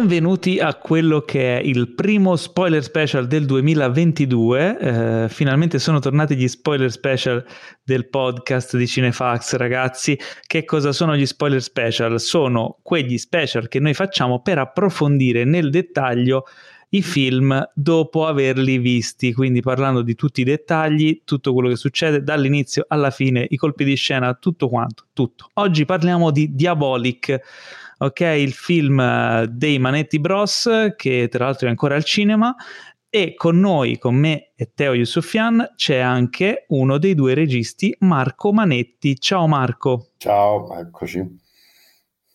Benvenuti a quello che è il primo spoiler special del 2022, finalmente sono tornati gli spoiler special del podcast di Cinefax, ragazzi. Che cosa sono gli spoiler special? Sono quegli special che noi facciamo per approfondire nel dettaglio i film dopo averli visti, quindi parlando di tutti i dettagli, tutto quello che succede dall'inizio alla fine, i colpi di scena, tutto quanto, tutto. Oggi parliamo di Diabolik, ok? Il film dei Manetti Bros, che tra l'altro è ancora al cinema, e con noi, con me e Teo Yusufian, c'è anche uno dei due registi, Marco Manetti. Ciao Marco. Ciao, eccoci.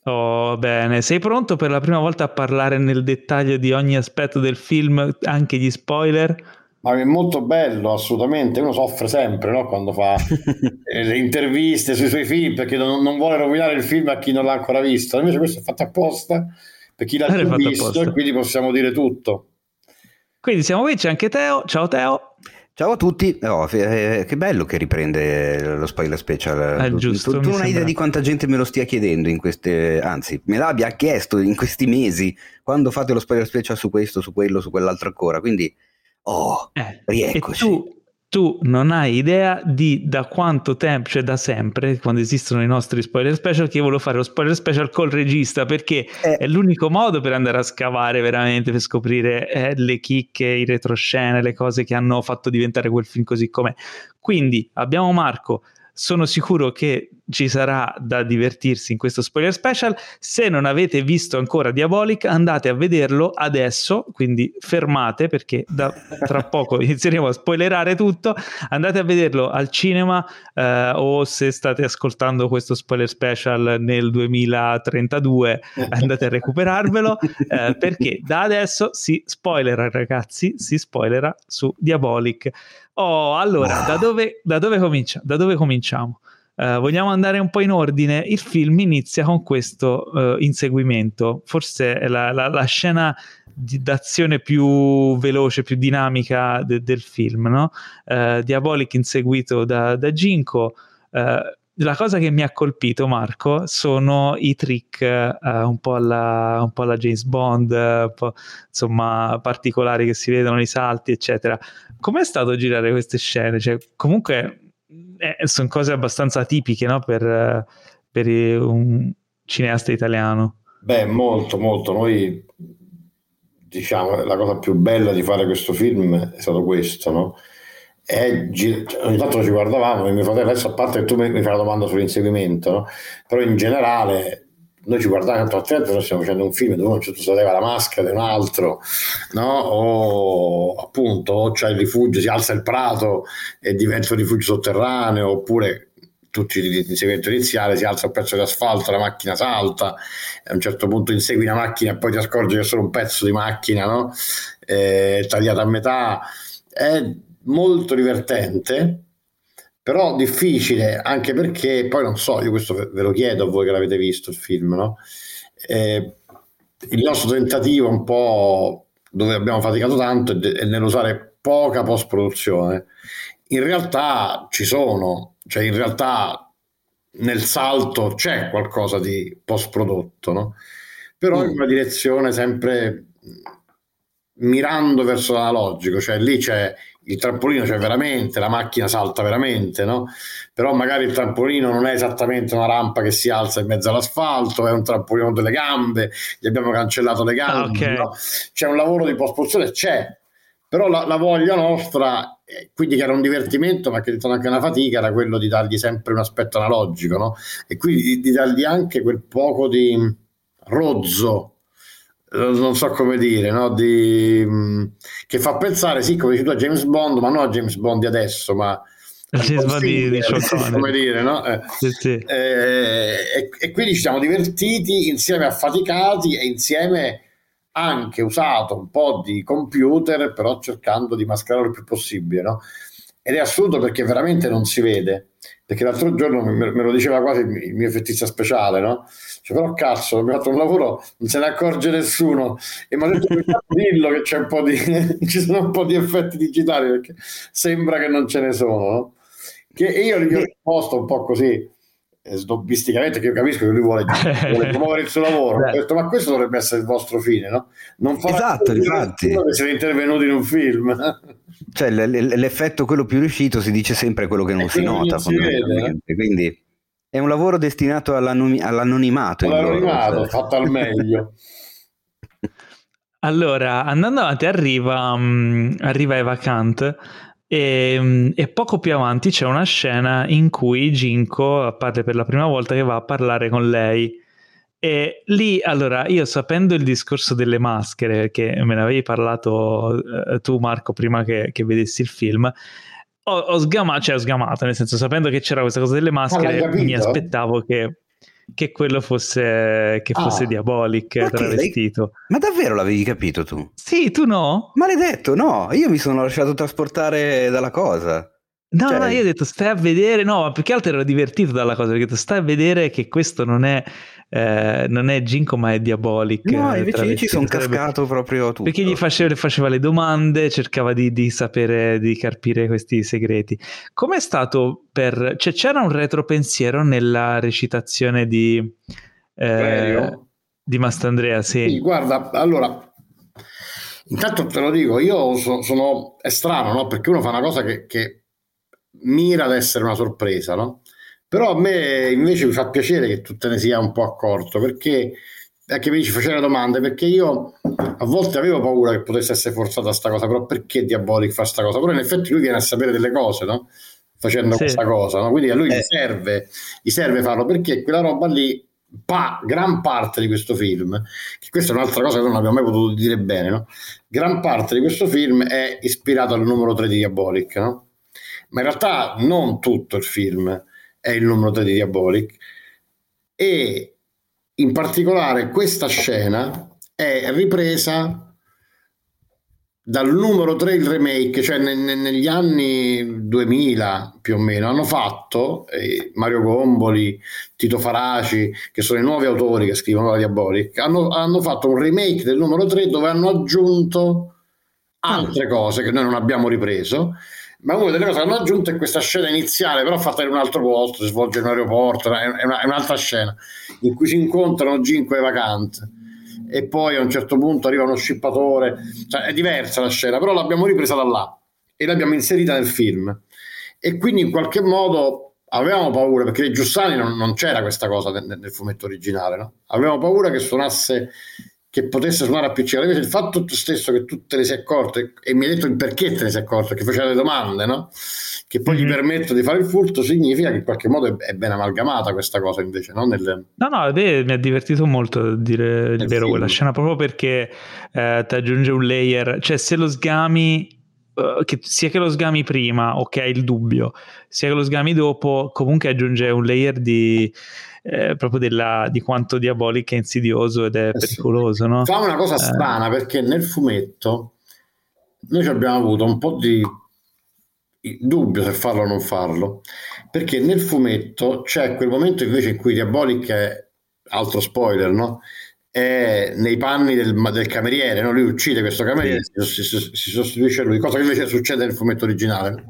Oh, bene, sei pronto per la prima volta a parlare nel dettaglio di ogni aspetto del film, anche gli spoiler? Ma è molto bello, assolutamente. Uno soffre sempre, no? Quando fa le interviste sui suoi film, perché non vuole rovinare il film a chi non l'ha ancora visto. Invece questo è fatto apposta per chi l'ha già visto apposta. E quindi possiamo dire tutto. Quindi siamo qui, c'è anche Teo. Ciao Teo. Ciao a tutti. Oh, che bello che riprende lo spoiler special. Giusto, tu non hai idea di quanta gente me lo stia chiedendo in queste, anzi me l'abbia chiesto in questi mesi, quando fate lo spoiler special su questo, su quello, su quell'altro ancora, quindi rieccoci. E tu non hai idea di da quanto tempo, cioè da sempre, quando esistono i nostri spoiler special, che io volevo fare lo spoiler special col regista, perché è l'unico modo per andare a scavare veramente, per scoprire le chicche, i retroscene, le cose che hanno fatto diventare quel film così com'è. Quindi abbiamo Marco, sono sicuro che ci sarà da divertirsi in questo spoiler special. Se non avete visto ancora Diabolik, andate a vederlo adesso, quindi fermate perché tra poco inizieremo a spoilerare tutto. Andate a vederlo al cinema o se state ascoltando questo spoiler special nel 2032 andate a recuperarvelo perché da adesso si spoilera, ragazzi, si spoilera su Diabolik. Oh, allora, da dove cominciamo? Vogliamo andare un po' in ordine. Il film inizia con questo inseguimento, forse è la scena d'azione più veloce, più dinamica del film, no? Diabolik inseguito da Ginko. La cosa che mi ha colpito, Marco, sono i trick un po' alla James Bond, un po', insomma, particolari che si vedono, i salti, eccetera. Com'è stato girare queste scene? Cioè, comunque sono cose abbastanza atipiche, no? Per un cineasta italiano. Beh, molto, molto. Noi, diciamo, la cosa più bella di fare questo film è stato questo, no? Ogni tanto ci guardavamo, e mio fratello, adesso a parte che tu mi fai la domanda sull'inseguimento, no? Però in generale noi ci guardavamo tanto attenti, noi stiamo facendo un film dove uno ci sottostava la maschera di un altro, no? O appunto c'è il rifugio, si alza il prato e diventa un rifugio sotterraneo, oppure tutti l'inseguimento iniziale, si alza un pezzo di asfalto, la macchina salta, a un certo punto insegui una macchina e poi ti accorgi che è solo un pezzo di macchina, no? Tagliata a metà. È molto divertente, però difficile, anche perché poi non so, io questo ve lo chiedo a voi che l'avete visto il film, no? Il nostro tentativo un po' dove abbiamo faticato tanto è nell'usare poca post produzione. In realtà ci sono, cioè in realtà nel salto c'è qualcosa di post prodotto, no? Però in una direzione sempre mirando verso l'analogico, cioè lì c'è il trampolino, c'è veramente, la macchina salta veramente, no? Però magari il trampolino non è esattamente una rampa che si alza in mezzo all'asfalto, è un trampolino delle gambe, gli abbiamo cancellato le gambe, okay. No? C'è un lavoro di post-produzione, c'è, però la voglia nostra, quindi, che era un divertimento ma che è anche una fatica, era quello di dargli sempre un aspetto analogico, no? E quindi di dargli anche quel poco di rozzo, non so come dire, no? Che fa pensare, sì, come dici tu, a James Bond, ma non a James Bond di adesso, ma James Bond di come dire, no? Sì, sì. E quindi ci siamo divertiti insieme, affaticati, e insieme anche usato un po' di computer, però cercando di mascherarlo il più possibile, no? Ed è assurdo perché veramente non si vede, perché l'altro giorno me lo diceva quasi il mio effettista speciale, no? Cioè, però cazzo, abbiamo fatto un lavoro, non se ne accorge nessuno, e mi ha detto dillo che c'è un po' di ci sono un po' di effetti digitali, perché sembra che non ce ne sono, no? Che io gli ho risposto un po' così, snobbisticamente, che io capisco che lui vuole promuovere il suo lavoro, detto, ma questo dovrebbe essere il vostro fine, no? Non farà esatto, infatti, che siete intervenuti in un film. Cioè l'effetto quello più riuscito si dice sempre quello che non si nota, fondamentalmente. Quindi è un lavoro destinato all'anonimato. All'anonimato, fatto al meglio. Allora, andando avanti, arriva Eva Kant. E poco più avanti c'è una scena in cui Ginko appare per la prima volta che va a parlare con lei, e lì allora io, sapendo il discorso delle maschere che me ne avevi parlato tu Marco prima che vedessi il film, ho sgamato, nel senso, sapendo che c'era questa cosa delle maschere mi aspettavo che quello fosse Diabolik travestito. Ma davvero l'avevi capito tu? Sì, tu no? Maledetto, no, io mi sono lasciato trasportare dalla cosa. No, cioè... no, io ho detto stai a vedere, no, ma più che altro ero divertito dalla cosa, perché ho detto stai a vedere che questo non è Ginko ma è Diabolik. No, invece io ci sono cascato proprio tutto. Perché gli faceva le domande, cercava di sapere, di carpire questi segreti. Com'è stato per... cioè c'era un retropensiero nella recitazione di Mastandrea, sì. Sì, guarda, allora... Intanto te lo dico, io sono... è strano, no? Perché uno fa una cosa che mira ad essere una sorpresa, no? Però a me invece mi fa piacere che tu te ne sia un po' accorto, perché anche mi dici facendo domande, perché io a volte avevo paura che potesse essere forzata sta cosa, però perché Diabolik fa sta cosa? Però in effetti lui viene a sapere delle cose, no? Facendo questa cosa, no? Quindi a lui gli serve farlo, perché quella roba lì gran parte di questo film, che questa è un'altra cosa che non abbiamo mai potuto dire bene, no? Gran parte di questo film è ispirato al numero 3 di Diabolik, no? Ma in realtà non tutto il film è il numero 3 di Diabolik, e in particolare questa scena è ripresa dal numero 3, il remake, cioè negli anni 2000 più o meno hanno fatto Mario Gomboli, Tito Faraci, che sono i nuovi autori che scrivono la Diabolik, hanno fatto un remake del numero 3 dove hanno aggiunto altre cose che noi non abbiamo ripreso. Ma una delle cose che hanno aggiunto è questa scena iniziale, però fatta in un altro posto, si svolge in un aeroporto, è un'altra scena in cui si incontrano Ginko e Eva Kant, e poi a un certo punto arriva uno scippatore, cioè è diversa la scena, però l'abbiamo ripresa da là e l'abbiamo inserita nel film, e quindi in qualche modo avevamo paura, perché nei Giussani non c'era questa cosa nel fumetto originale, no? Avevamo paura che suonasse, che potesse suonare appiccicata. Invece il fatto stesso che tu te ne sei accorto, e mi hai detto il perché te ne sei accorto, che faceva le domande, no? Che poi gli permettono di fare il furto, significa che in qualche modo è ben amalgamata questa cosa invece, no? No, mi ha divertito molto dire il vero quella scena, proprio perché ti aggiunge un layer, cioè se lo sgami, sia che lo sgami prima, ok, il dubbio, sia che lo sgami dopo, comunque aggiunge un layer di... proprio di quanto Diabolik è insidioso ed è pericoloso, no? Fa una cosa strana, perché nel fumetto noi ci abbiamo avuto un po' di dubbio se farlo o non farlo, perché nel fumetto c'è quel momento invece in cui Diabolik è, altro spoiler, no? È nei panni del cameriere, no? Lui uccide questo cameriere, si sostituisce a lui, cosa che invece succede nel fumetto originale.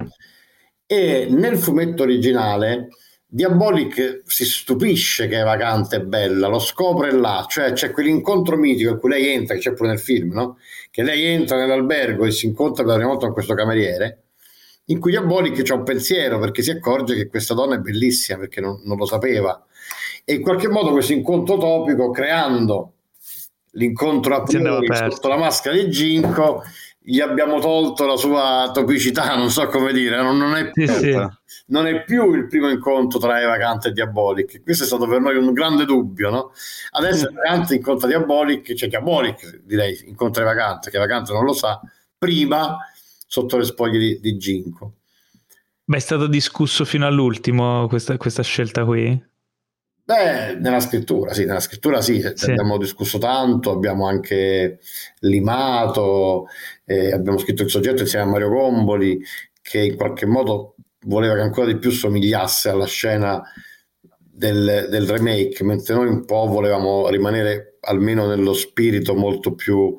E nel fumetto originale Diabolik si stupisce che Eva Kant è bella, lo scopre là, cioè c'è quell'incontro mitico in cui lei entra, che c'è pure nel film, no? Che lei entra nell'albergo e si incontra per la prima volta con questo cameriere, in cui Diabolik c'ha un pensiero, perché si accorge che questa donna è bellissima, perché non lo sapeva, e in qualche modo questo incontro topico, creando l'incontro a priori sotto la maschera di Ginko, gli abbiamo tolto la sua topicità, non so come dire, non è più il primo incontro tra Eva Kant e Diabolik. Questo è stato per noi un grande dubbio, no? Adesso Eva Kant incontra Diabolik, cioè Diabolik direi incontra Eva Kant, che Eva Kant non lo sa, prima sotto le spoglie di Ginko. Beh, è stato discusso fino all'ultimo questa scelta qui? Beh, nella scrittura sì, abbiamo discusso tanto, abbiamo anche limato, abbiamo scritto il soggetto insieme a Mario Gomboli, che in qualche modo voleva che ancora di più somigliasse alla scena del remake, mentre noi un po' volevamo rimanere almeno nello spirito molto più...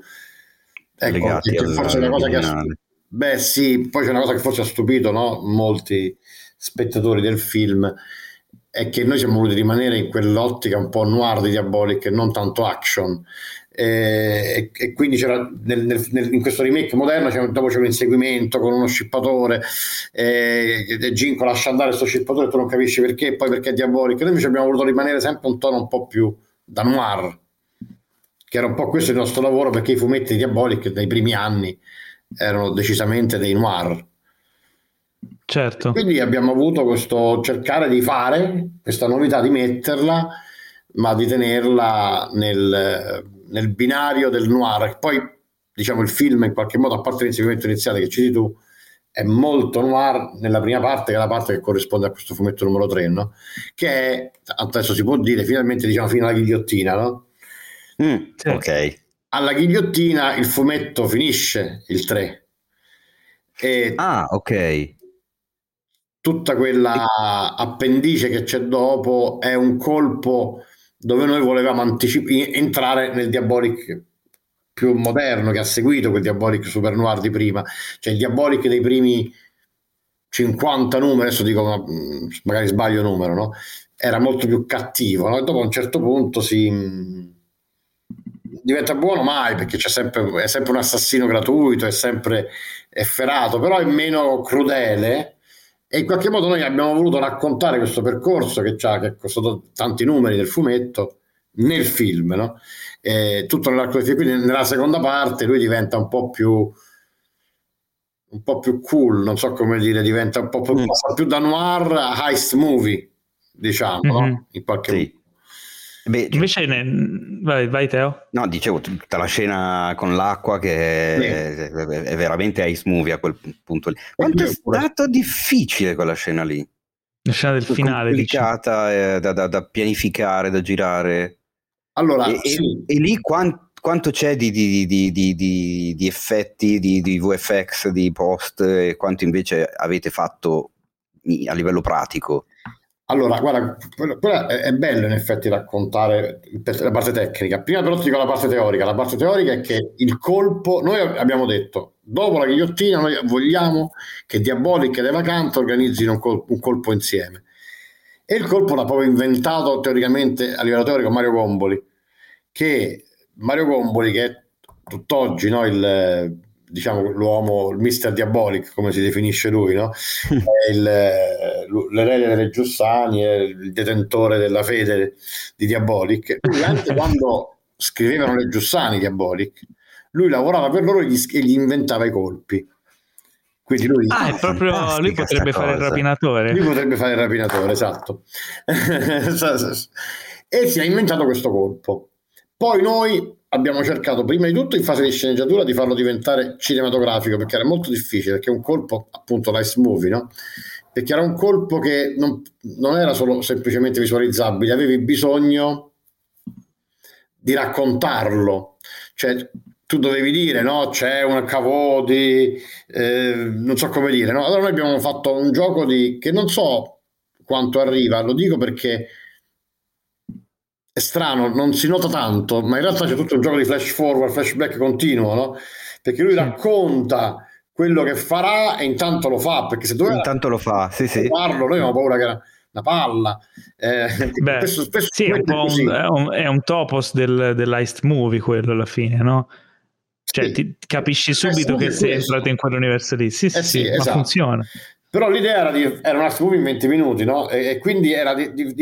Ecco, forse una cosa che beh sì, poi c'è una cosa che forse ha stupito, no? Molti spettatori del film, è che noi siamo voluti rimanere in quell'ottica un po' noir di Diabolik e non tanto action, e quindi c'era in questo remake moderno dopo c'è un inseguimento con uno scippatore, e Ginko lascia andare questo scippatore, tu non capisci perché, poi perché è Diabolik. Noi invece abbiamo voluto rimanere sempre un tono un po' più da noir, che era un po' questo il nostro lavoro, perché i fumetti di Diabolik dai primi anni erano decisamente dei noir. Certo. Quindi abbiamo avuto questo cercare di fare questa novità, di metterla, ma di tenerla nel binario del noir. Poi, diciamo, il film in qualche modo, a parte l'inseguimento iniziale che citi tu, è molto noir nella prima parte, che è la parte che corrisponde a questo fumetto numero 3, no? Che è, adesso si può dire, finalmente, diciamo, fino alla ghigliottina, no? Sì. Ok. Alla ghigliottina il fumetto finisce, il 3. E ok. Tutta quella appendice che c'è dopo è un colpo dove noi volevamo entrare nel Diabolik più moderno, che ha seguito quel Diabolik super noir di prima, cioè il Diabolik dei primi 50 numeri, adesso dico, ma magari sbaglio numero, no? Era molto più cattivo, no? E dopo a un certo punto si diventa buono mai, perché è sempre un assassino gratuito, è sempre efferato, però è meno crudele. E in qualche modo noi abbiamo voluto raccontare questo percorso che è costato tanti numeri del fumetto nel film, no? Tutto nell'arco del film. Quindi nella seconda parte lui diventa un po' più cool, non so come dire, diventa un po' più da noir a heist movie, diciamo, no? In qualche modo. Beh, invece vai Teo. No, dicevo, tutta la scena con l'acqua che è veramente ice movie a quel punto lì. Quanto è stato difficile quella scena lì? La scena del finale, complicata, da pianificare, da girare. Allora, e lì quanto c'è di effetti, di VFX, di post, e quanto invece avete fatto a livello pratico? Allora, guarda, quella è bello in effetti raccontare la parte tecnica. Prima però ti dico la parte teorica. La parte teorica è che il colpo, noi abbiamo detto, dopo la ghigliottina noi vogliamo che Diabolik ed Eva Kant organizzino un colpo insieme. E il colpo l'ha proprio inventato teoricamente, a livello teorico, Mario Gomboli, che è tutt'oggi, no, diciamo l'uomo, il mister Diabolik, come si definisce lui, no? È l'erede delle Giussani, è il detentore della fede di Diabolik. Lui, anche quando scrivevano le Giussani Diabolik, lui lavorava per loro e gli inventava i colpi. Quindi lui è proprio lui, potrebbe fare il rapinatore. Lui potrebbe fare il rapinatore, esatto. E si è inventato questo colpo. Poi noi abbiamo cercato prima di tutto in fase di sceneggiatura di farlo diventare cinematografico, perché era molto difficile, perché è un colpo appunto live movie, no? Perché era un colpo che non era solo semplicemente visualizzabile, avevi bisogno di raccontarlo, cioè tu dovevi dire, no, c'è un cavò di non so come dire, no? Allora noi abbiamo fatto un gioco che non so quanto arriva, lo dico perché è strano, non si nota tanto, ma in realtà c'è tutto un gioco di flash forward, flashback continuo, no? Perché lui racconta quello che farà e intanto lo fa, perché se doveva farlo, noi avevamo paura che era una palla. Spesso sì, è un topos dell'heist movie quello alla fine, no? Cioè sì, ti capisci subito che sei entrato in quell'universo lì, sì, esatto. Ma funziona. Però l'idea era un heist movie in 20 minuti, no? E quindi era di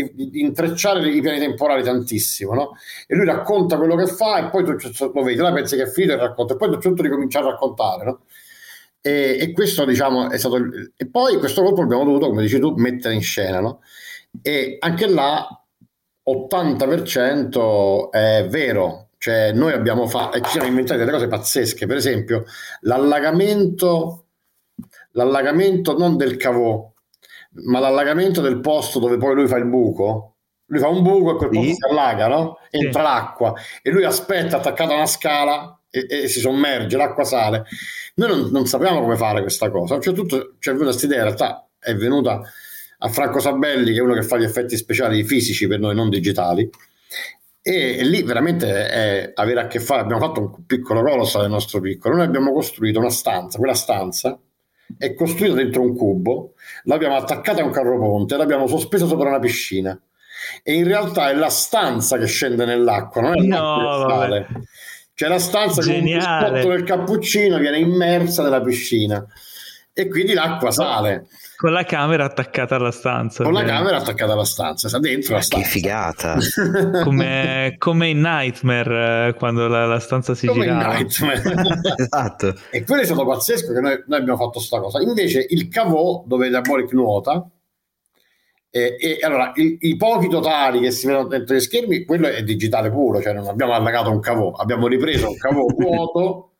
intrecciare i piani temporali tantissimo, no? E lui racconta quello che fa e poi tu lo vedi, la pensi che è finito e racconta, e poi tutto ricomincia a raccontare, no? E questo, diciamo, è stato. E poi questo colpo l'abbiamo dovuto, come dici tu, mettere in scena, no? E anche là 80% è vero, cioè noi abbiamo fatto e ci siamo inventati delle cose pazzesche, per esempio l'allagamento non del cavò, ma l'allagamento del posto dove poi lui fa il buco. Lui fa un buco e quel posto si allaga, no? Entra l'acqua e lui aspetta attaccato a una scala e si sommerge, l'acqua sale. Noi non sapevamo come fare questa cosa. Cioè, venuta questa idea, in realtà è venuta a Franco Sabelli, che è uno che fa gli effetti speciali fisici per noi, non digitali. E lì veramente è avere a che fare. Abbiamo fatto un piccolo colosso del nostro piccolo. Noi abbiamo costruito una stanza, quella stanza è costruita dentro un cubo, l'abbiamo attaccata a un carroponte, l'abbiamo sospesa sopra una piscina, e in realtà è la stanza che scende nell'acqua, non è l'acqua che sale. Cioè la stanza con il biscotto del cappuccino viene immersa nella piscina e quindi l'acqua sale. Con la camera attaccata alla stanza. Con la camera attaccata alla stanza, sta dentro la stanza. Che figata! come in Nightmare, quando la stanza si girava. Esatto. E quello è stato pazzesco, che noi abbiamo fatto sta cosa. Invece il cavò dove Diabolik nuota, e allora i pochi totali che si vedono dentro gli schermi, quello è digitale puro, cioè non abbiamo allargato un cavò, abbiamo ripreso un cavò vuoto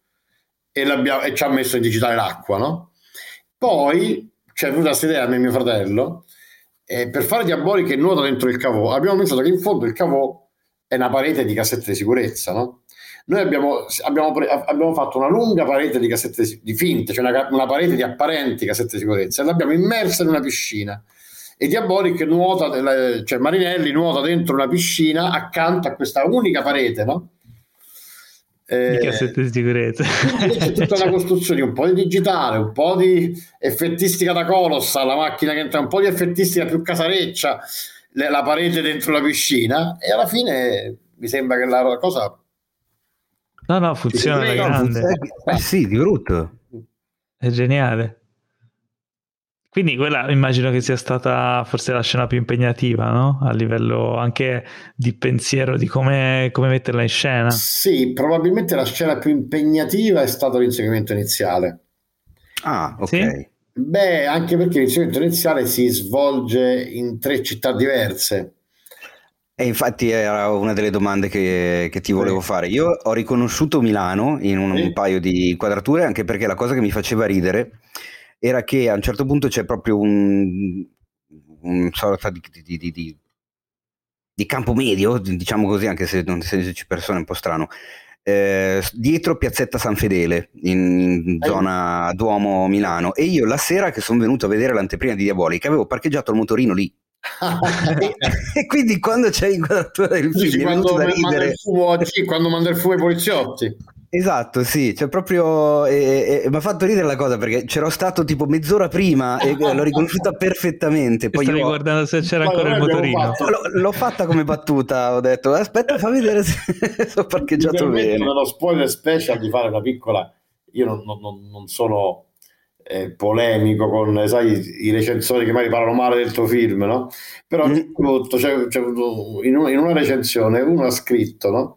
e ci ha messo in digitale l'acqua, no? Poi c'è venuta questa idea a me e mio fratello, per fare Diabolik che nuota dentro il cavò abbiamo pensato che in fondo il cavò è una parete di cassette di sicurezza, no? Noi abbiamo fatto una lunga parete di cassette di finte, cioè una parete di apparenti cassette di sicurezza, e l'abbiamo immersa in una piscina. E Diabolik nuota, cioè Marinelli nuota dentro una piscina accanto a questa unica parete, no? Di cassette di sicurezza. C'è tutta una costruzione, un po' di digitale, un po' di effettistica da Colossa, la macchina che entra, un po' di effettistica più casareccia, la parete dentro la piscina, e alla fine mi sembra che la cosa... No, funziona alla grande. Funziona. Sì, di brutto. È geniale. Quindi quella immagino che sia stata forse la scena più impegnativa, no? A livello anche di pensiero, di come metterla in scena. Sì, probabilmente la scena più impegnativa è stato l'inseguimento iniziale. Ah, ok. Sì? Beh, anche perché l'inseguimento iniziale si svolge in 3 città diverse. E infatti era una delle domande che ti volevo fare. Io ho riconosciuto Milano in un paio di quadrature, anche perché la cosa che mi faceva ridere era che a un certo punto c'è proprio un sorta di campo medio, diciamo così, anche se non si dice persone, è un po' strano, dietro Piazzetta San Fedele, in zona Duomo Milano, e io la sera che sono venuto a vedere l'anteprima di Diabolik avevo parcheggiato il motorino lì. E quindi quando c'è l'inquadratura del film, quando manda il fumo ai poliziotti. Esatto, sì, cioè proprio mi ha fatto ridere la cosa, perché c'ero stato tipo mezz'ora prima e l'ho riconosciuta perfettamente. Poi stavi guardando se c'era ancora il motorino. L'ho fatta come battuta, ho detto aspetta, fa vedere se sono parcheggiato bene. Nello spoiler special di fare una piccola, io non sono polemico con, sai, i recensori che magari parlano male del tuo film, no? Però in una recensione uno ha scritto, no?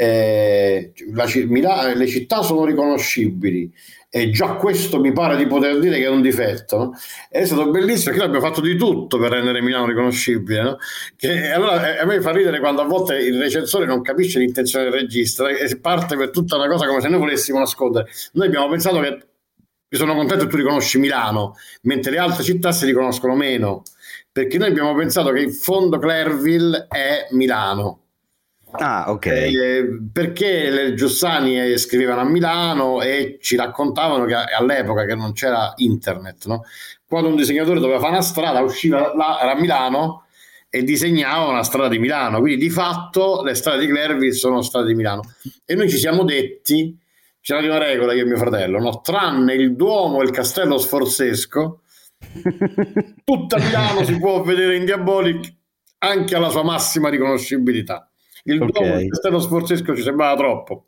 Le città sono riconoscibili, e già questo mi pare di poter dire che è un difetto, no? È stato bellissimo perché abbiamo fatto di tutto per rendere Milano riconoscibile, no? Che allora a me fa ridere quando a volte il recensore non capisce l'intenzione del regista e parte per tutta una cosa come se noi volessimo nascondere. Noi abbiamo pensato che io sono contento che tu riconosci Milano, mentre le altre città si riconoscono meno, perché noi abbiamo pensato che in fondo Clairville è Milano. Ah, ok. Perché le Giussani scrivevano a Milano e ci raccontavano che all'epoca che non c'era internet, no? Quando un disegnatore doveva fare una strada, usciva era a Milano e disegnava una strada di Milano, quindi di fatto le strade di Clairville sono strade di Milano. E noi ci siamo detti, c'era una regola io e mio fratello, no? Tranne il Duomo e il Castello Sforzesco, tutta Milano si può vedere in Diabolik anche alla sua massima riconoscibilità. Il Duomo del Castello Sforzesco ci sembrava troppo,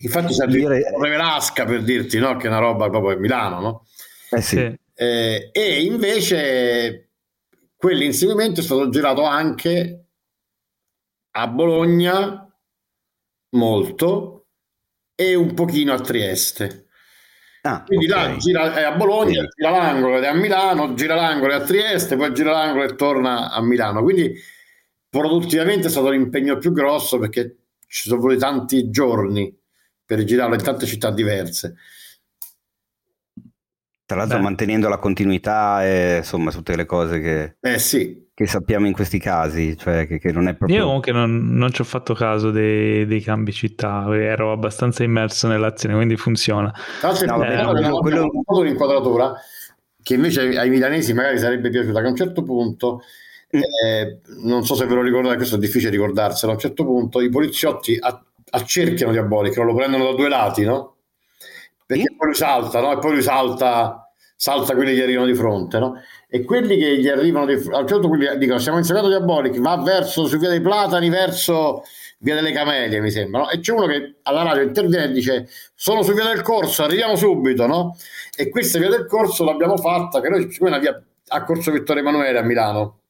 infatti c'è Revelasca per dirti, no? Che è una roba proprio di Milano, no? Sì. E invece quell'inseguimento è stato girato anche a Bologna molto e un pochino a Trieste. Quindi là gira a Bologna, gira l'angolo ed è a Milano, gira l'angolo e a Trieste, poi gira l'angolo e torna a Milano. Quindi produttivamente è stato l'impegno più grosso, perché ci sono voluti tanti giorni per girarlo in tante città diverse, tra l'altro mantenendo la continuità e insomma tutte le cose che, che sappiamo in questi casi, cioè che non è proprio... Io comunque non ci ho fatto caso dei cambi città, ero abbastanza immerso nell'azione, quindi funziona. Tra l'altro quello l'inquadratura che invece ai milanesi magari sarebbe piaciuta, che a un certo punto non so se ve lo ricordate, questo è difficile ricordarselo, a un certo punto i poliziotti accerchiano Diabolik, lo prendono da due lati, no? perché poi lui salta, no? E poi lui salta quelli che arrivano di fronte, no? E quelli che gli arrivano di fronte, a un certo punto dicono siamo in serata Diabolik, va verso su via dei Platani, verso via delle Camelie mi sembra, no? E c'è uno che alla radio interviene e dice sono su via del Corso, arriviamo subito, no? E questa via del Corso l'abbiamo fatta, che noi siccome è una via a Corso Vittorio Emanuele a Milano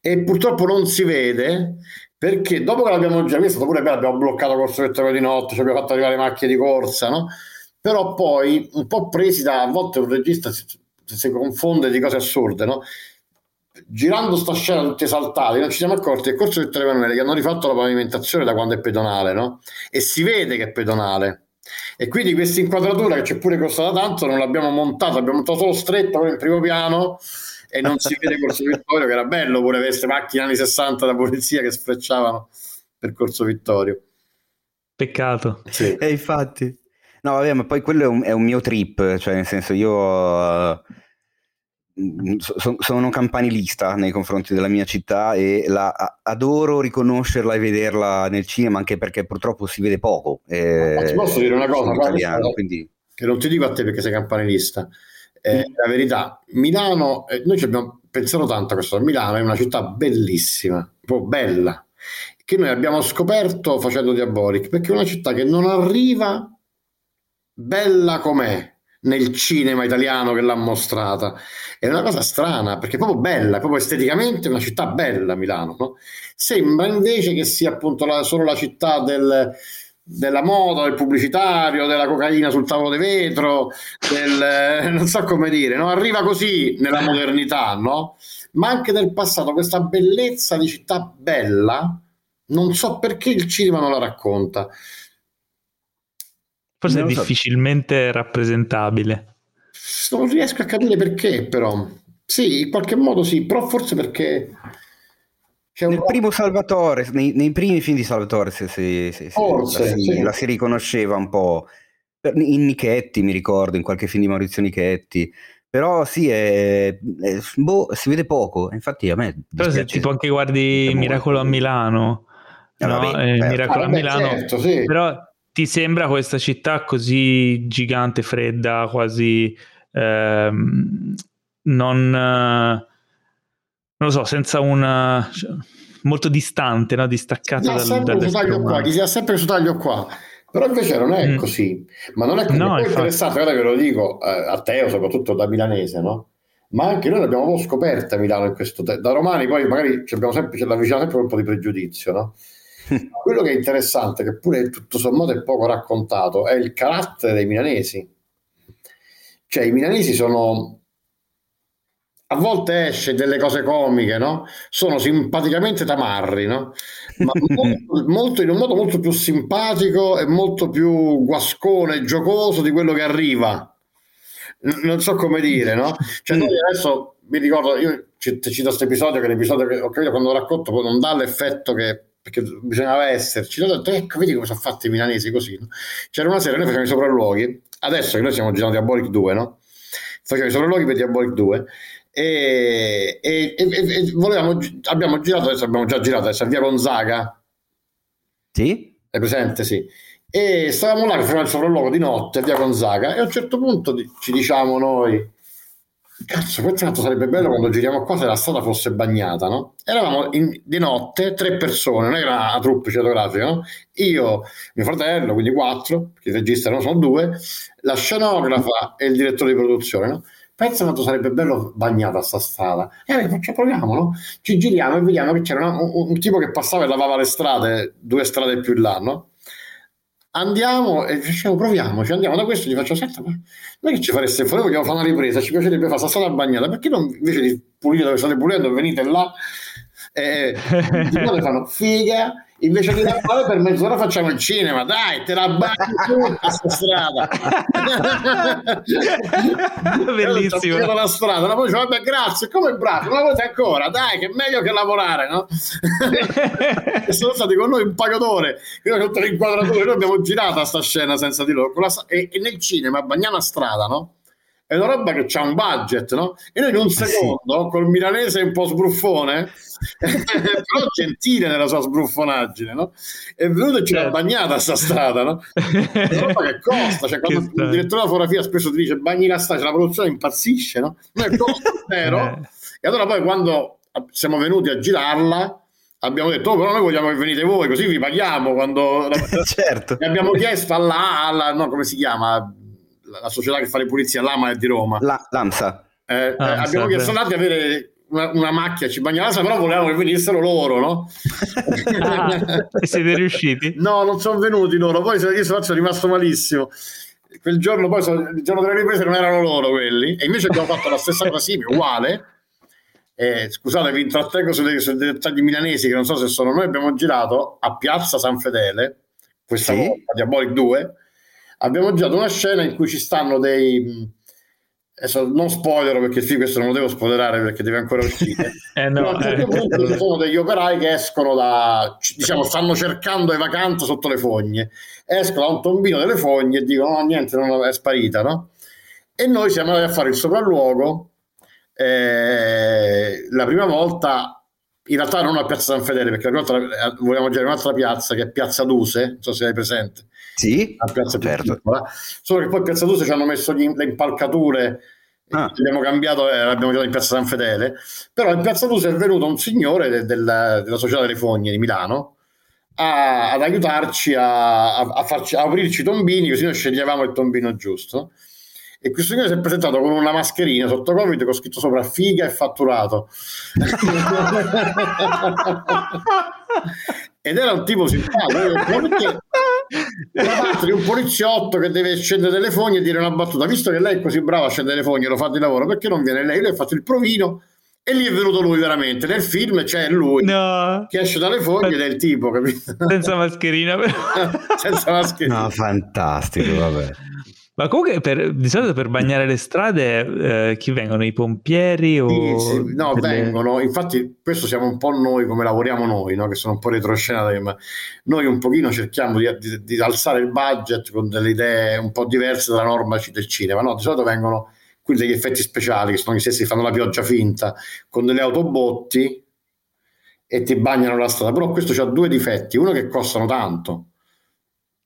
e purtroppo non si vede, perché dopo che l'abbiamo già vista, pure abbiamo bloccato Corso Vittorio di notte, ci abbiamo fatto arrivare le macchine di corsa, no? Però poi un po' presi da, a volte un regista si confonde di cose assurde, no? Girando sta scena tutti esaltati non ci siamo accorti che Corso Vittorio Emanuele che hanno rifatto la pavimentazione da quando è pedonale, no? E si vede che è pedonale, e quindi questa inquadratura che c'è pure costata tanto non l'abbiamo montata, abbiamo montato solo stretta poi in primo piano e non si vede Corso Vittorio, che era bello pure queste macchine anni 60 da polizia che sfrecciavano per Corso Vittorio. Peccato, sì. E infatti no vabbè, ma poi quello è un mio trip, cioè nel senso io sono campanilista nei confronti della mia città e la adoro riconoscerla e vederla nel cinema, anche perché purtroppo si vede poco. Ma ti posso dire una cosa, italiano, quindi... che non ti dico a te perché sei campanilista, la verità, Milano, noi ci abbiamo pensato tanto a questo, Milano è una città bellissima, un po' bella, che noi abbiamo scoperto facendo Diabolik, perché è una città che non arriva bella com'è nel cinema italiano che l'ha mostrata, è una cosa strana perché è proprio bella, proprio esteticamente è una città bella Milano, no? Sembra invece che sia appunto solo la città della moda, del pubblicitario, della cocaina sul tavolo di vetro, non so come dire, no? Arriva così nella modernità, no? Ma anche nel passato questa bellezza di città bella non so perché il cinema non la racconta. Forse è difficilmente rappresentabile. Non riesco a capire perché, però. Sì, in qualche modo sì, però forse perché... C'è un... Nel primo Salvatore, nei primi film di Salvatore, forse, la si riconosceva un po'. In Nichetti, mi ricordo, in qualche film di Maurizio Nichetti. Però sì, si vede poco. Infatti a me... Però se tipo anche guardi Miracolo a Milano. Miracolo a Milano. Certo, sì. Però... Ti sembra questa città così gigante, fredda, quasi non lo so, senza una molto distante, no? Distaccata dal taglio qua, chi sia sempre questo taglio qua. Però invece non è così. Ma non è così. No, è interessante, guarda che lo dico a Teo, soprattutto da milanese, no? Ma anche noi l'abbiamo scoperta a Milano in questo da romani, poi magari ci avviciniamo sempre un po' di pregiudizio, no? Quello che è interessante, che pure tutto sommato è poco raccontato, è il carattere dei milanesi. Cioè i milanesi sono, a volte esce delle cose comiche, no? Sono simpaticamente tamarri, no? Ma molto, in un modo molto più simpatico e molto più guascone e giocoso di quello che arriva. Non so come dire, no? Cioè noi adesso, mi ricordo, io cito questo episodio, che è l'episodio che ho capito quando lo racconto poi non dà l'effetto che... perché bisognava esserci, ecco vedi come sono fatti i milanesi così, no? C'era una sera, noi facciamo i sopralluoghi, adesso che noi stiamo girando Diabolik 2, no? Facciamo i sopralluoghi per Diabolik 2 e volevamo, abbiamo già girato adesso a Via Gonzaga, sì? È presente, sì, e stavamo là che facevamo il sopralluogo di notte a Via Gonzaga e a un certo punto ci diciamo noi cazzo, questo sarebbe bello quando giriamo qua se la strada fosse bagnata, no? Eravamo di notte 3 persone, non era una troupe cinematografica, no? Io, mio fratello, quindi 4, perché il regista non sono 2, la scenografa e il direttore di produzione, no? Pensa quanto sarebbe bello bagnata sta strada, ci proviamo, no? Ci giriamo e vediamo che c'era un tipo che passava e lavava le strade 2 strade più in là, no? Andiamo e dicevo proviamoci, andiamo da questo, gli faccio senta, ma non è che ci fareste fuori, vogliamo fare una ripresa, ci piacerebbe fare stata bagnata, perché non invece di pulire dove state pulendo venite là e fanno figa, invece di lavorare per mezz'ora facciamo il cinema, dai te la bagno a sta strada bellissimo la strada, la poi dice vabbè grazie, come bravo, una volta ancora dai che è meglio che lavorare, no? E sono stati con noi un pagatore, io ho tutte le inquadrature, noi abbiamo girato sta scena senza di loro e nel cinema bagnano a strada, no? è una roba che c'ha un budget, no? E noi in un secondo, col milanese un po' sbruffone, però gentile nella sua sbruffonaggine, no? È venuto e ce l'ha bagnata sta strada, no? È una roba che costa, cioè quando il direttore della fotografia spesso ti dice bagni la strada, cioè, la produzione impazzisce, no? Ma è costo zero. E allora poi quando siamo venuti a girarla abbiamo detto, oh, però noi vogliamo che venite voi, così vi paghiamo. Quando certo. E abbiamo chiesto alla no, come si chiama? La società che fa le pulizie, l'AMA è di Roma. L'AMSA. L'AMSA. Abbiamo chiesto all'AMSA di avere una macchia cibagnata, però volevamo che venissero loro, no? E siete riusciti? No, non sono venuti loro. Poi io sono rimasto malissimo. Quel giorno, poi il giorno delle riprese non erano loro quelli. E invece abbiamo fatto la stessa cosa, sì, uguale. Scusate, vi intrattengo sui dettagli milanesi che non so se sono noi. Abbiamo girato a Piazza San Fedele, questa sì? volta Diabolik 2. Abbiamo girato una scena in cui ci stanno dei... Adesso non spoilero, perché sì, questo non lo devo spoilerare perché deve ancora uscire. No, a un certo punto ci sono degli operai che escono da... diciamo, stanno cercando Eva Kant sotto le fogne. Escono da un tombino delle fogne e dicono no, niente, non è sparita, no? E noi siamo andati a fare il sopralluogo la prima volta... In realtà non a Piazza San Fedele, perché la prima volta volevamo girare un'altra piazza che è Piazza Duse, non so se hai presente. Sì, la piazza più piccola. Solo che poi Piazza Duse ci hanno messo le impalcature, abbiamo cambiato, l'abbiamo girato in Piazza San Fedele, però in Piazza Duse è venuto un signore della Società delle Fogne di Milano ad aiutarci a aprirci i tombini, così noi sceglievamo il tombino giusto. E questo signore si è presentato con una mascherina sotto Covid che ho scritto sopra figa e fatturato. Ed era un tipo simpatico, di un poliziotto che deve scendere le fogne e dire una battuta, visto che lei è così brava a scendere le fogne, lo fa di lavoro, perché non viene lei? Lui ha fatto il provino e lì è venuto lui veramente. Nel film c'è lui che esce dalle foglie ed è il tipo, capito? Senza mascherina, però. Senza mascherina. No, fantastico, vabbè. Ma comunque di solito per bagnare le strade chi vengono? I pompieri? O sì, no, vengono. Infatti questo siamo un po' noi, come lavoriamo noi, no? Che sono un po' retroscena, ma noi un pochino cerchiamo di alzare il budget con delle idee un po' diverse dalla norma del cinema, no? Di solito vengono qui degli effetti speciali che sono gli stessi che fanno la pioggia finta con delle autobotti e ti bagnano la strada. Però questo c'ha due difetti: uno, che costano tanto.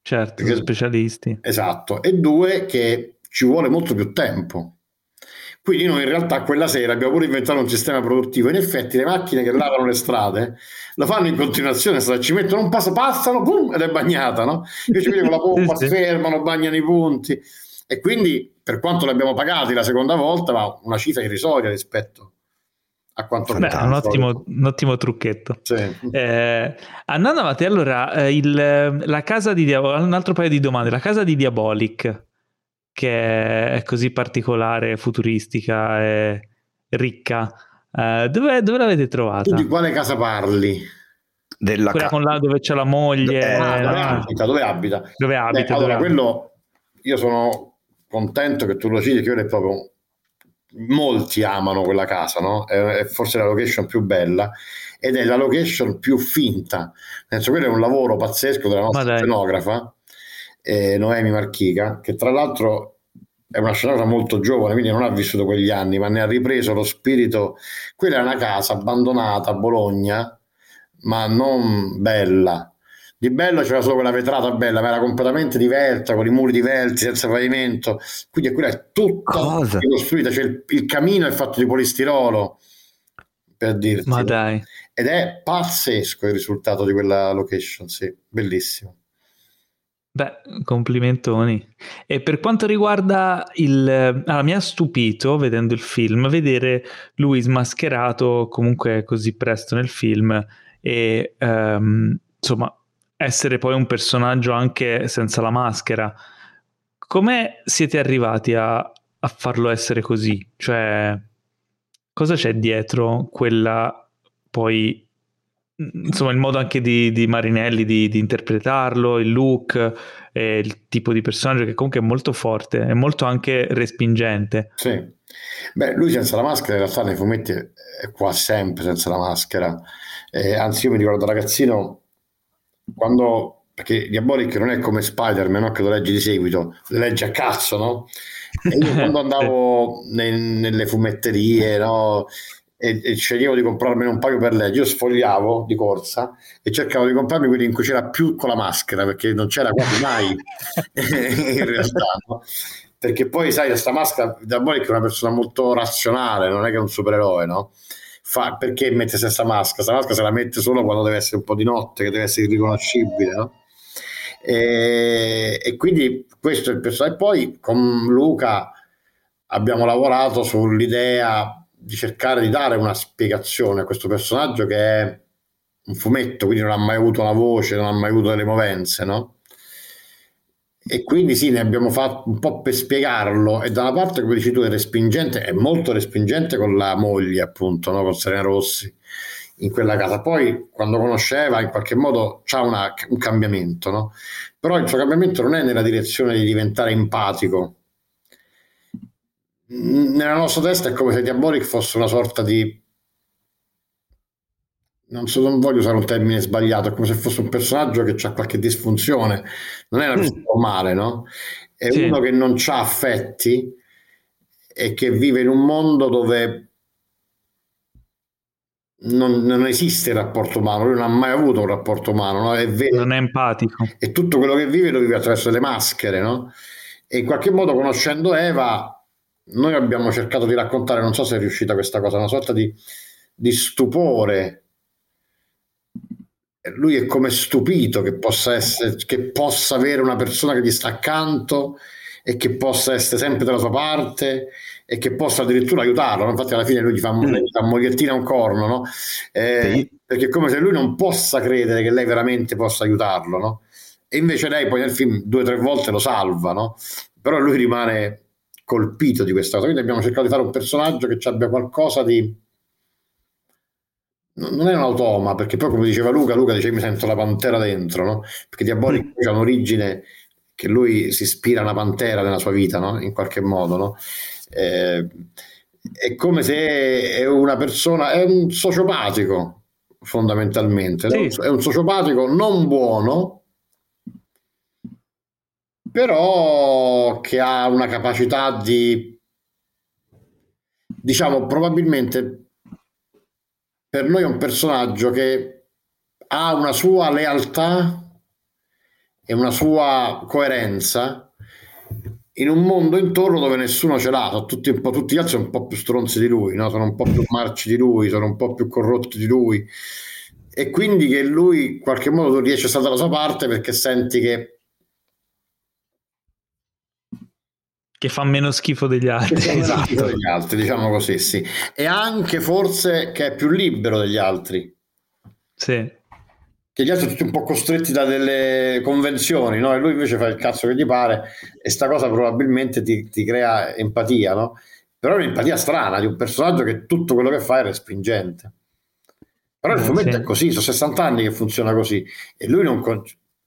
Certo, perché, specialisti. Esatto, e due, che ci vuole molto più tempo. Quindi noi in realtà quella sera abbiamo pure inventato un sistema produttivo. In effetti le macchine che lavano le strade lo fanno in continuazione, ci mettono un passo, passano, boom, ed è bagnata, no? Invece con la pompa sì. Fermano, bagnano i punti. E quindi, per quanto li abbiamo pagati la seconda volta, ma una cifra irrisoria rispetto a quanto un ottimo trucchetto. Sì. Andando avanti, allora la casa di Diabolik, un altro paio di domande. La casa di Diabolik, che è così particolare, futuristica e ricca, dove l'avete trovata? Tu di quale casa parli? Della quella con là dove c'è la moglie, dove abita? Allora, quello io sono contento che tu lo citi, che io è proprio... molti amano quella casa, no? È forse la location più bella ed è la location più finta, nel senso, quello è un lavoro pazzesco della nostra scenografa Noemi Marchica, che tra l'altro è una scenografa molto giovane, quindi non ha vissuto quegli anni, ma ne ha ripreso lo spirito. Quella è una casa abbandonata a Bologna, ma non bella. Di bello c'era solo quella vetrata bella, ma era completamente diversa, con i muri diversi, senza pavimento. Quindi quella è tutta ricostruita, cioè il camino è fatto di polistirolo, per dirti. Ma dai. Ed è pazzesco il risultato di quella location, sì, bellissimo. Beh, complimentoni. E per quanto riguarda mi ha stupito, vedendo il film, vedere lui smascherato comunque così presto nel film e insomma essere poi un personaggio anche senza la maschera. Come siete arrivati a farlo essere così? Cioè, cosa c'è dietro quella, poi insomma, il modo anche di Marinelli di interpretarlo, il look, il tipo di personaggio che comunque è molto forte, è molto anche respingente. Sì. Beh, lui senza la maschera in realtà nei fumetti è qua sempre senza la maschera, anzi io mi ricordo da ragazzino, quando perché Diabolik non è come Spider-Man, no? Che lo leggi di seguito, lo leggi a cazzo, no? E io quando andavo nelle fumetterie, no? E sceglievo di comprarmene un paio per legge, io sfogliavo di corsa e cercavo di comprarmi quelli in cui c'era più con la maschera, perché non c'era quasi mai in realtà, no? Perché poi sai, questa maschera, Diabolik è una persona molto razionale, non è che è un supereroe, no? Perché mette questa maschera? Questa maschera se la mette solo quando deve essere un po' di notte, che deve essere irriconoscibile, no? E quindi questo è il personaggio. E poi con Luca abbiamo lavorato sull'idea di cercare di dare una spiegazione a questo personaggio che è un fumetto, quindi non ha mai avuto una voce, non ha mai avuto delle movenze, no? E quindi sì, ne abbiamo fatto un po' per spiegarlo, e da una parte, come dici tu, è respingente, è molto respingente con la moglie, appunto, no? Con Serena Rossi in quella casa. Poi quando conosceva, in qualche modo c'ha un cambiamento, no? Però il suo cambiamento non è nella direzione di diventare empatico. Nella nostra testa è come se Diabolik fosse una sorta di, non voglio usare un termine sbagliato, è come se fosse un personaggio che ha qualche disfunzione, non è una persona normale, no? È sì. Uno che non ha affetti e che vive in un mondo dove non esiste il rapporto umano, lui non ha mai avuto un rapporto umano, no? Non è empatico. E tutto quello che vive lo vive attraverso le maschere, no? E in qualche modo, conoscendo Eva, noi abbiamo cercato di raccontare, non so se è riuscita questa cosa, una sorta di stupore. Lui è come stupito che possa avere una persona che gli sta accanto e che possa essere sempre dalla sua parte e che possa addirittura aiutarlo. Infatti alla fine lui gli fa mogliettina a un corno, no? Sì. Perché è come se lui non possa credere che lei veramente possa aiutarlo, no? E invece lei poi nel film 2 o 3 volte lo salva, no? Però lui rimane colpito di questa cosa. Quindi abbiamo cercato di fare un personaggio che ci abbia qualcosa di, non è un automa, perché poi, come diceva Luca dice mi sento la pantera dentro, no? Perché Diabolik ha un'origine che lui si ispira a una pantera nella sua vita, no? In qualche modo, no? È come se è una persona, è un sociopatico fondamentalmente, sì. È un sociopatico non buono, però che ha una capacità di, diciamo, probabilmente per noi è un personaggio che ha una sua lealtà e una sua coerenza in un mondo intorno dove nessuno ce l'ha, tutti gli altri sono un po' più stronzi di lui, no? Sono un po' più marci di lui, sono un po' più corrotti di lui, e quindi che lui in qualche modo riesce a stare dalla sua parte perché senti che fa meno schifo degli altri, esatto. Schifo degli altri, diciamo così, sì. E anche forse che è più libero degli altri, sì, che gli altri sono tutti un po' costretti da delle convenzioni, no? E lui invece fa il cazzo che gli pare, e sta cosa probabilmente ti crea empatia, no? Però è un'empatia strana di un personaggio che tutto quello che fa è respingente, però il fumetto sì. È così, sono 60 anni che funziona così, e lui non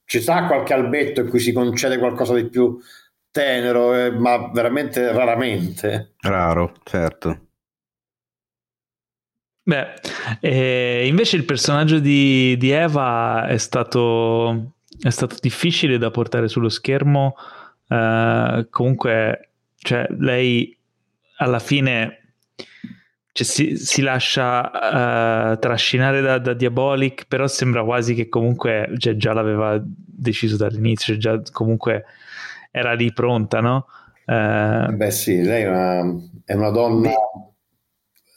ci sta qualche albetto in cui si concede qualcosa di più tenero, ma veramente raramente. Raro, certo. Beh, invece il personaggio di Eva è stato difficile da portare sullo schermo, comunque, cioè, lei alla fine, cioè, si lascia trascinare da Diabolik, però sembra quasi che comunque, cioè, già l'aveva deciso dall'inizio, cioè, già comunque era lì pronta, no? Beh sì, lei è una donna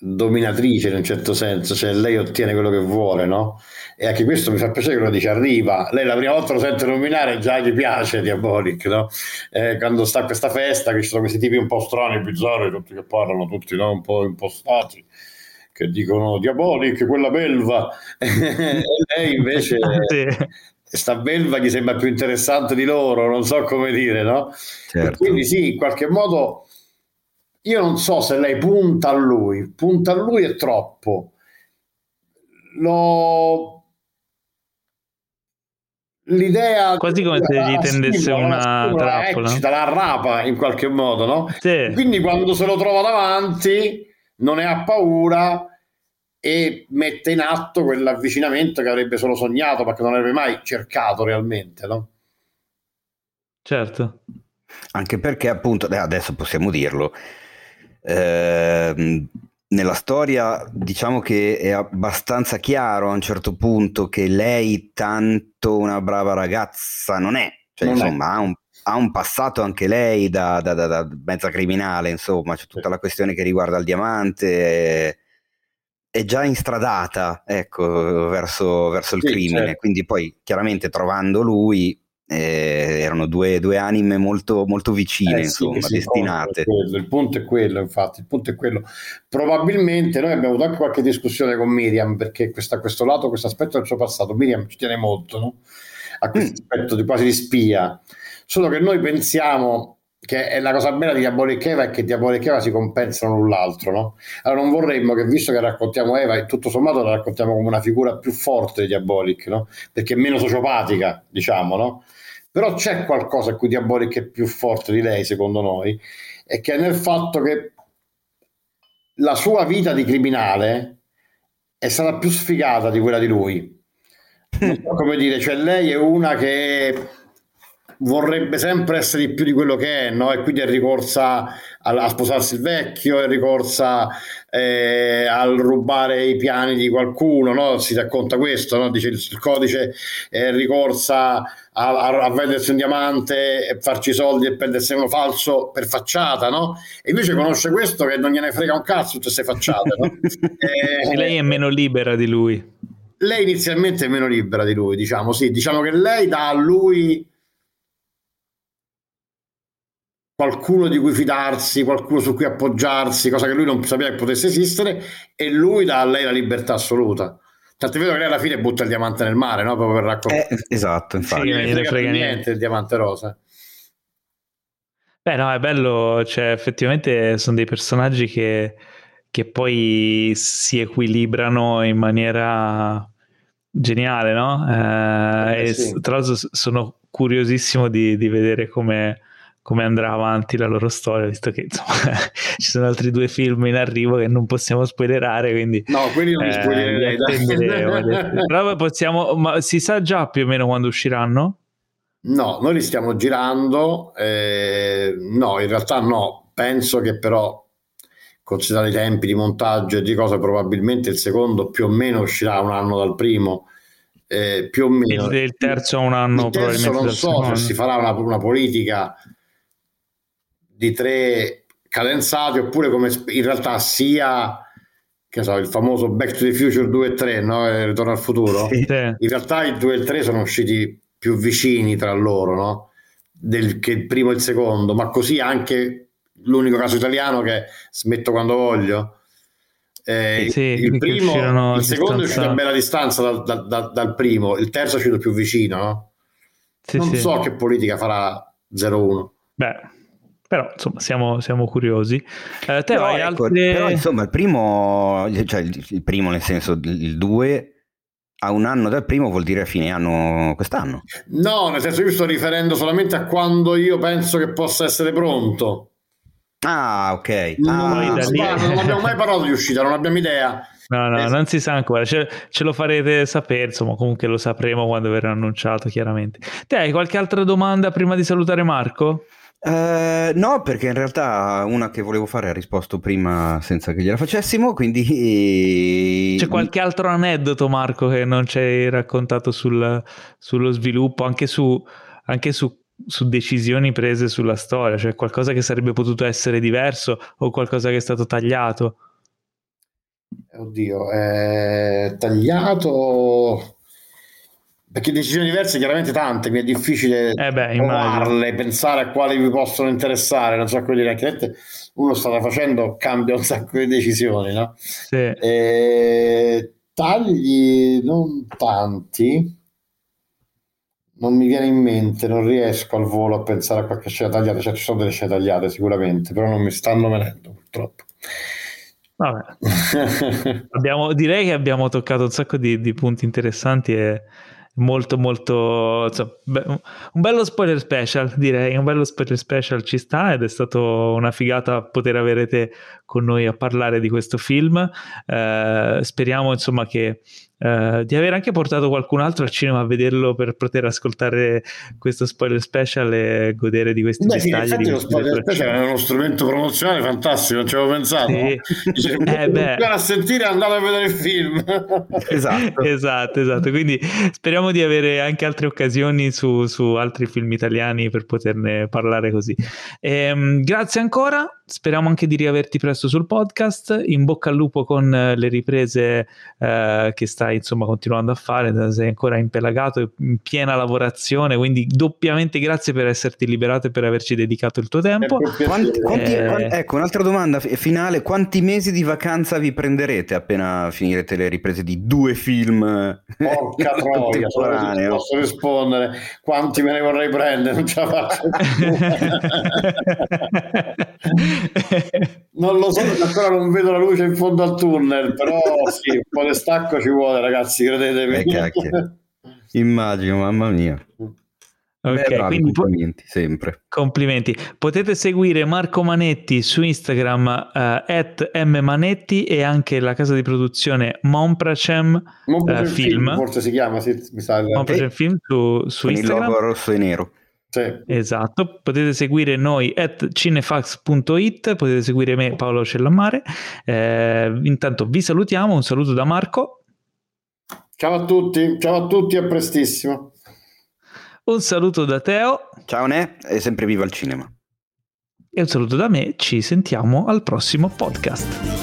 dominatrice in un certo senso, cioè lei ottiene quello che vuole, no? E anche questo mi fa piacere che lo dice, arriva, lei la prima volta lo sente nominare, già gli piace Diabolik, no? Quando sta a questa festa, che ci sono questi tipi un po' strani, bizzarri, tutti che parlano, tutti, no? Un po' impostati, che dicono Diabolik, quella belva, e lei invece... sì. Sta belva gli sembra più interessante di loro, non so come dire, no? Certo. Quindi sì, in qualche modo io non so se lei punta a lui è troppo, l'idea quasi come se gli tendesse una trappola, la rapa in qualche modo, no? Sì. Quindi quando se lo trova davanti non ne ha paura e mette in atto quell'avvicinamento che avrebbe solo sognato, perché non avrebbe mai cercato realmente, no? Certo. Anche perché appunto, adesso possiamo dirlo, nella storia diciamo che è abbastanza chiaro a un certo punto che lei tanto una brava ragazza non è, cioè non insomma è. Ha un passato anche lei da mezza criminale, insomma c'è tutta la questione che riguarda il diamante, è già instradata, ecco, verso il crimine, certo. Quindi poi chiaramente trovando lui erano due anime molto, molto vicine, insomma, sì, destinate. Il punto è quello. Probabilmente noi abbiamo avuto anche qualche discussione con Miriam, perché questo aspetto del suo passato, Miriam ci tiene molto, no? A questo aspetto di quasi di spia, solo che noi pensiamo che è la cosa bella di Diabolik Eva, è che Diabolik Eva si compensano l'un l'altro, no? Allora non vorremmo che, visto che raccontiamo Eva, e tutto sommato la raccontiamo come una figura più forte di Diabolik, no? Perché è meno sociopatica, diciamo, no? Però c'è qualcosa in cui Diabolik è più forte di lei, secondo noi, e che è nel fatto che la sua vita di criminale è stata più sfigata di quella di lui. Non so come dire, cioè lei è una che vorrebbe sempre essere di più di quello che è, no? E quindi è ricorsa a sposarsi il vecchio, è ricorsa al rubare i piani di qualcuno, no? Si racconta questo, no? Dice il codice, è ricorsa a vendersi un diamante e farci soldi e prendersi uno falso per facciata, no? E invece conosce questo che non gliene frega un cazzo tutte queste facciate, no? E lei è meno libera di lui. Lei inizialmente è meno libera di lui, diciamo, sì, diciamo che lei dà a lui qualcuno di cui fidarsi, qualcuno su cui appoggiarsi, cosa che lui non sapeva che potesse esistere, e lui dà a lei la libertà assoluta. Tant'è vero che lei alla fine butta il diamante nel mare, no? Proprio per raccontare. Esatto, infatti. Non ne frega niente il diamante rosa. Beh, no, è bello, cioè effettivamente sono dei personaggi che poi si equilibrano in maniera geniale, no? Sì. Tra l'altro sono curiosissimo di vedere come andrà avanti la loro storia, visto che insomma ci sono altri due film in arrivo che non possiamo spoilerare, quindi no, quelli non li spoilererei, dai. Però possiamo, ma si sa già più o meno quando usciranno? No, noi li stiamo girando, no, in realtà no, penso che però, considerare i tempi di montaggio e di cosa, probabilmente il secondo più o meno uscirà un anno dal primo, più o meno il terzo un anno, il terzo probabilmente non so se si farà una politica di tre cadenzati, oppure come in realtà sia, che so, il famoso Back to the Future 2 e 3, no? Ritorno al futuro, sì. In realtà il 2 e il 3 sono usciti più vicini tra loro, no? Che il primo e il secondo, ma così anche l'unico caso italiano che smetto quando voglio, sì, il primo, il secondo è uscito a bella distanza dal primo, il terzo è uscito più vicino, no? Sì, non sì. So che politica farà 0-1. Beh, però insomma siamo curiosi. Te no, ecco, altre... Però insomma il primo nel senso il 2 a un anno dal primo vuol dire a fine anno quest'anno. No, nel senso io sto riferendo solamente a quando io penso che possa essere pronto. Ah, ok. Non abbiamo mai parlato di uscita, non abbiamo idea. No, non si sa ancora, ce lo farete sapere, insomma, comunque lo sapremo quando verrà annunciato, chiaramente. Te hai qualche altra domanda prima di salutare Marco? No, perché in realtà una che volevo fare ha risposto prima senza che gliela facessimo, quindi... C'è qualche altro aneddoto, Marco, che non ci hai raccontato sullo sviluppo, anche su decisioni prese sulla storia, cioè qualcosa che sarebbe potuto essere diverso o qualcosa che è stato tagliato? Oddio, tagliato, perché decisioni diverse chiaramente tante, mi è difficile trovarle, pensare a quali vi possono interessare, non so come dire, anche uno stava facendo, cambia un sacco di decisioni, no? Sì. Tagli non tanti, non mi viene in mente, non riesco al volo a pensare a qualche scena tagliata, cioè ci sono delle scene tagliate sicuramente, però non mi stanno venendo purtroppo. Vabbè. Direi che abbiamo toccato un sacco di punti interessanti e molto molto, cioè, un bello spoiler special, direi, un bello spoiler special, ci sta, ed è stato una figata poter avere te con noi a parlare di questo film. Speriamo insomma che di aver anche portato qualcun altro al cinema a vederlo per poter ascoltare questo spoiler special e godere di questi dettagli. Sì, di lo spoiler special è uno strumento promozionale fantastico, non ci avevo pensato. Sì. Dice, a sentire, andate a vedere il film. Esatto. esatto, quindi speriamo di avere anche altre occasioni su altri film italiani per poterne parlare così. Grazie ancora, speriamo anche di riaverti presto sul podcast. In bocca al lupo con le riprese che stai insomma continuando a fare, sei ancora impelagato, in piena lavorazione, quindi doppiamente grazie per esserti liberato e per averci dedicato il tuo tempo. Ecco, un'altra domanda finale: quanti mesi di vacanza vi prenderete appena finirete le riprese di due film? Porca troia, non posso rispondere quanti me ne vorrei prendere, non ce la faccio. Non lo so, ancora non vedo la luce in fondo al tunnel, però sì, un po' di stacco ci vuole, ragazzi, credetemi. Immagino, mamma mia. Okay, bravi, quindi complimenti sempre. Complimenti. Potete seguire Marco Manetti su Instagram @mmanetti e anche la casa di produzione Monpracem Film. Forse si chiama, sì, mi sa. Monpracem Film su Instagram. Il logo rosso e nero. Sì. Esatto, potete seguire noi @cinefax.it, potete seguire me, Paolo Cellammare. Intanto vi salutiamo, un saluto da Marco. Ciao a tutti, a prestissimo. Un saluto da Teo. Ciao Ne, e sempre viva il cinema. E un saluto da me, ci sentiamo al prossimo podcast.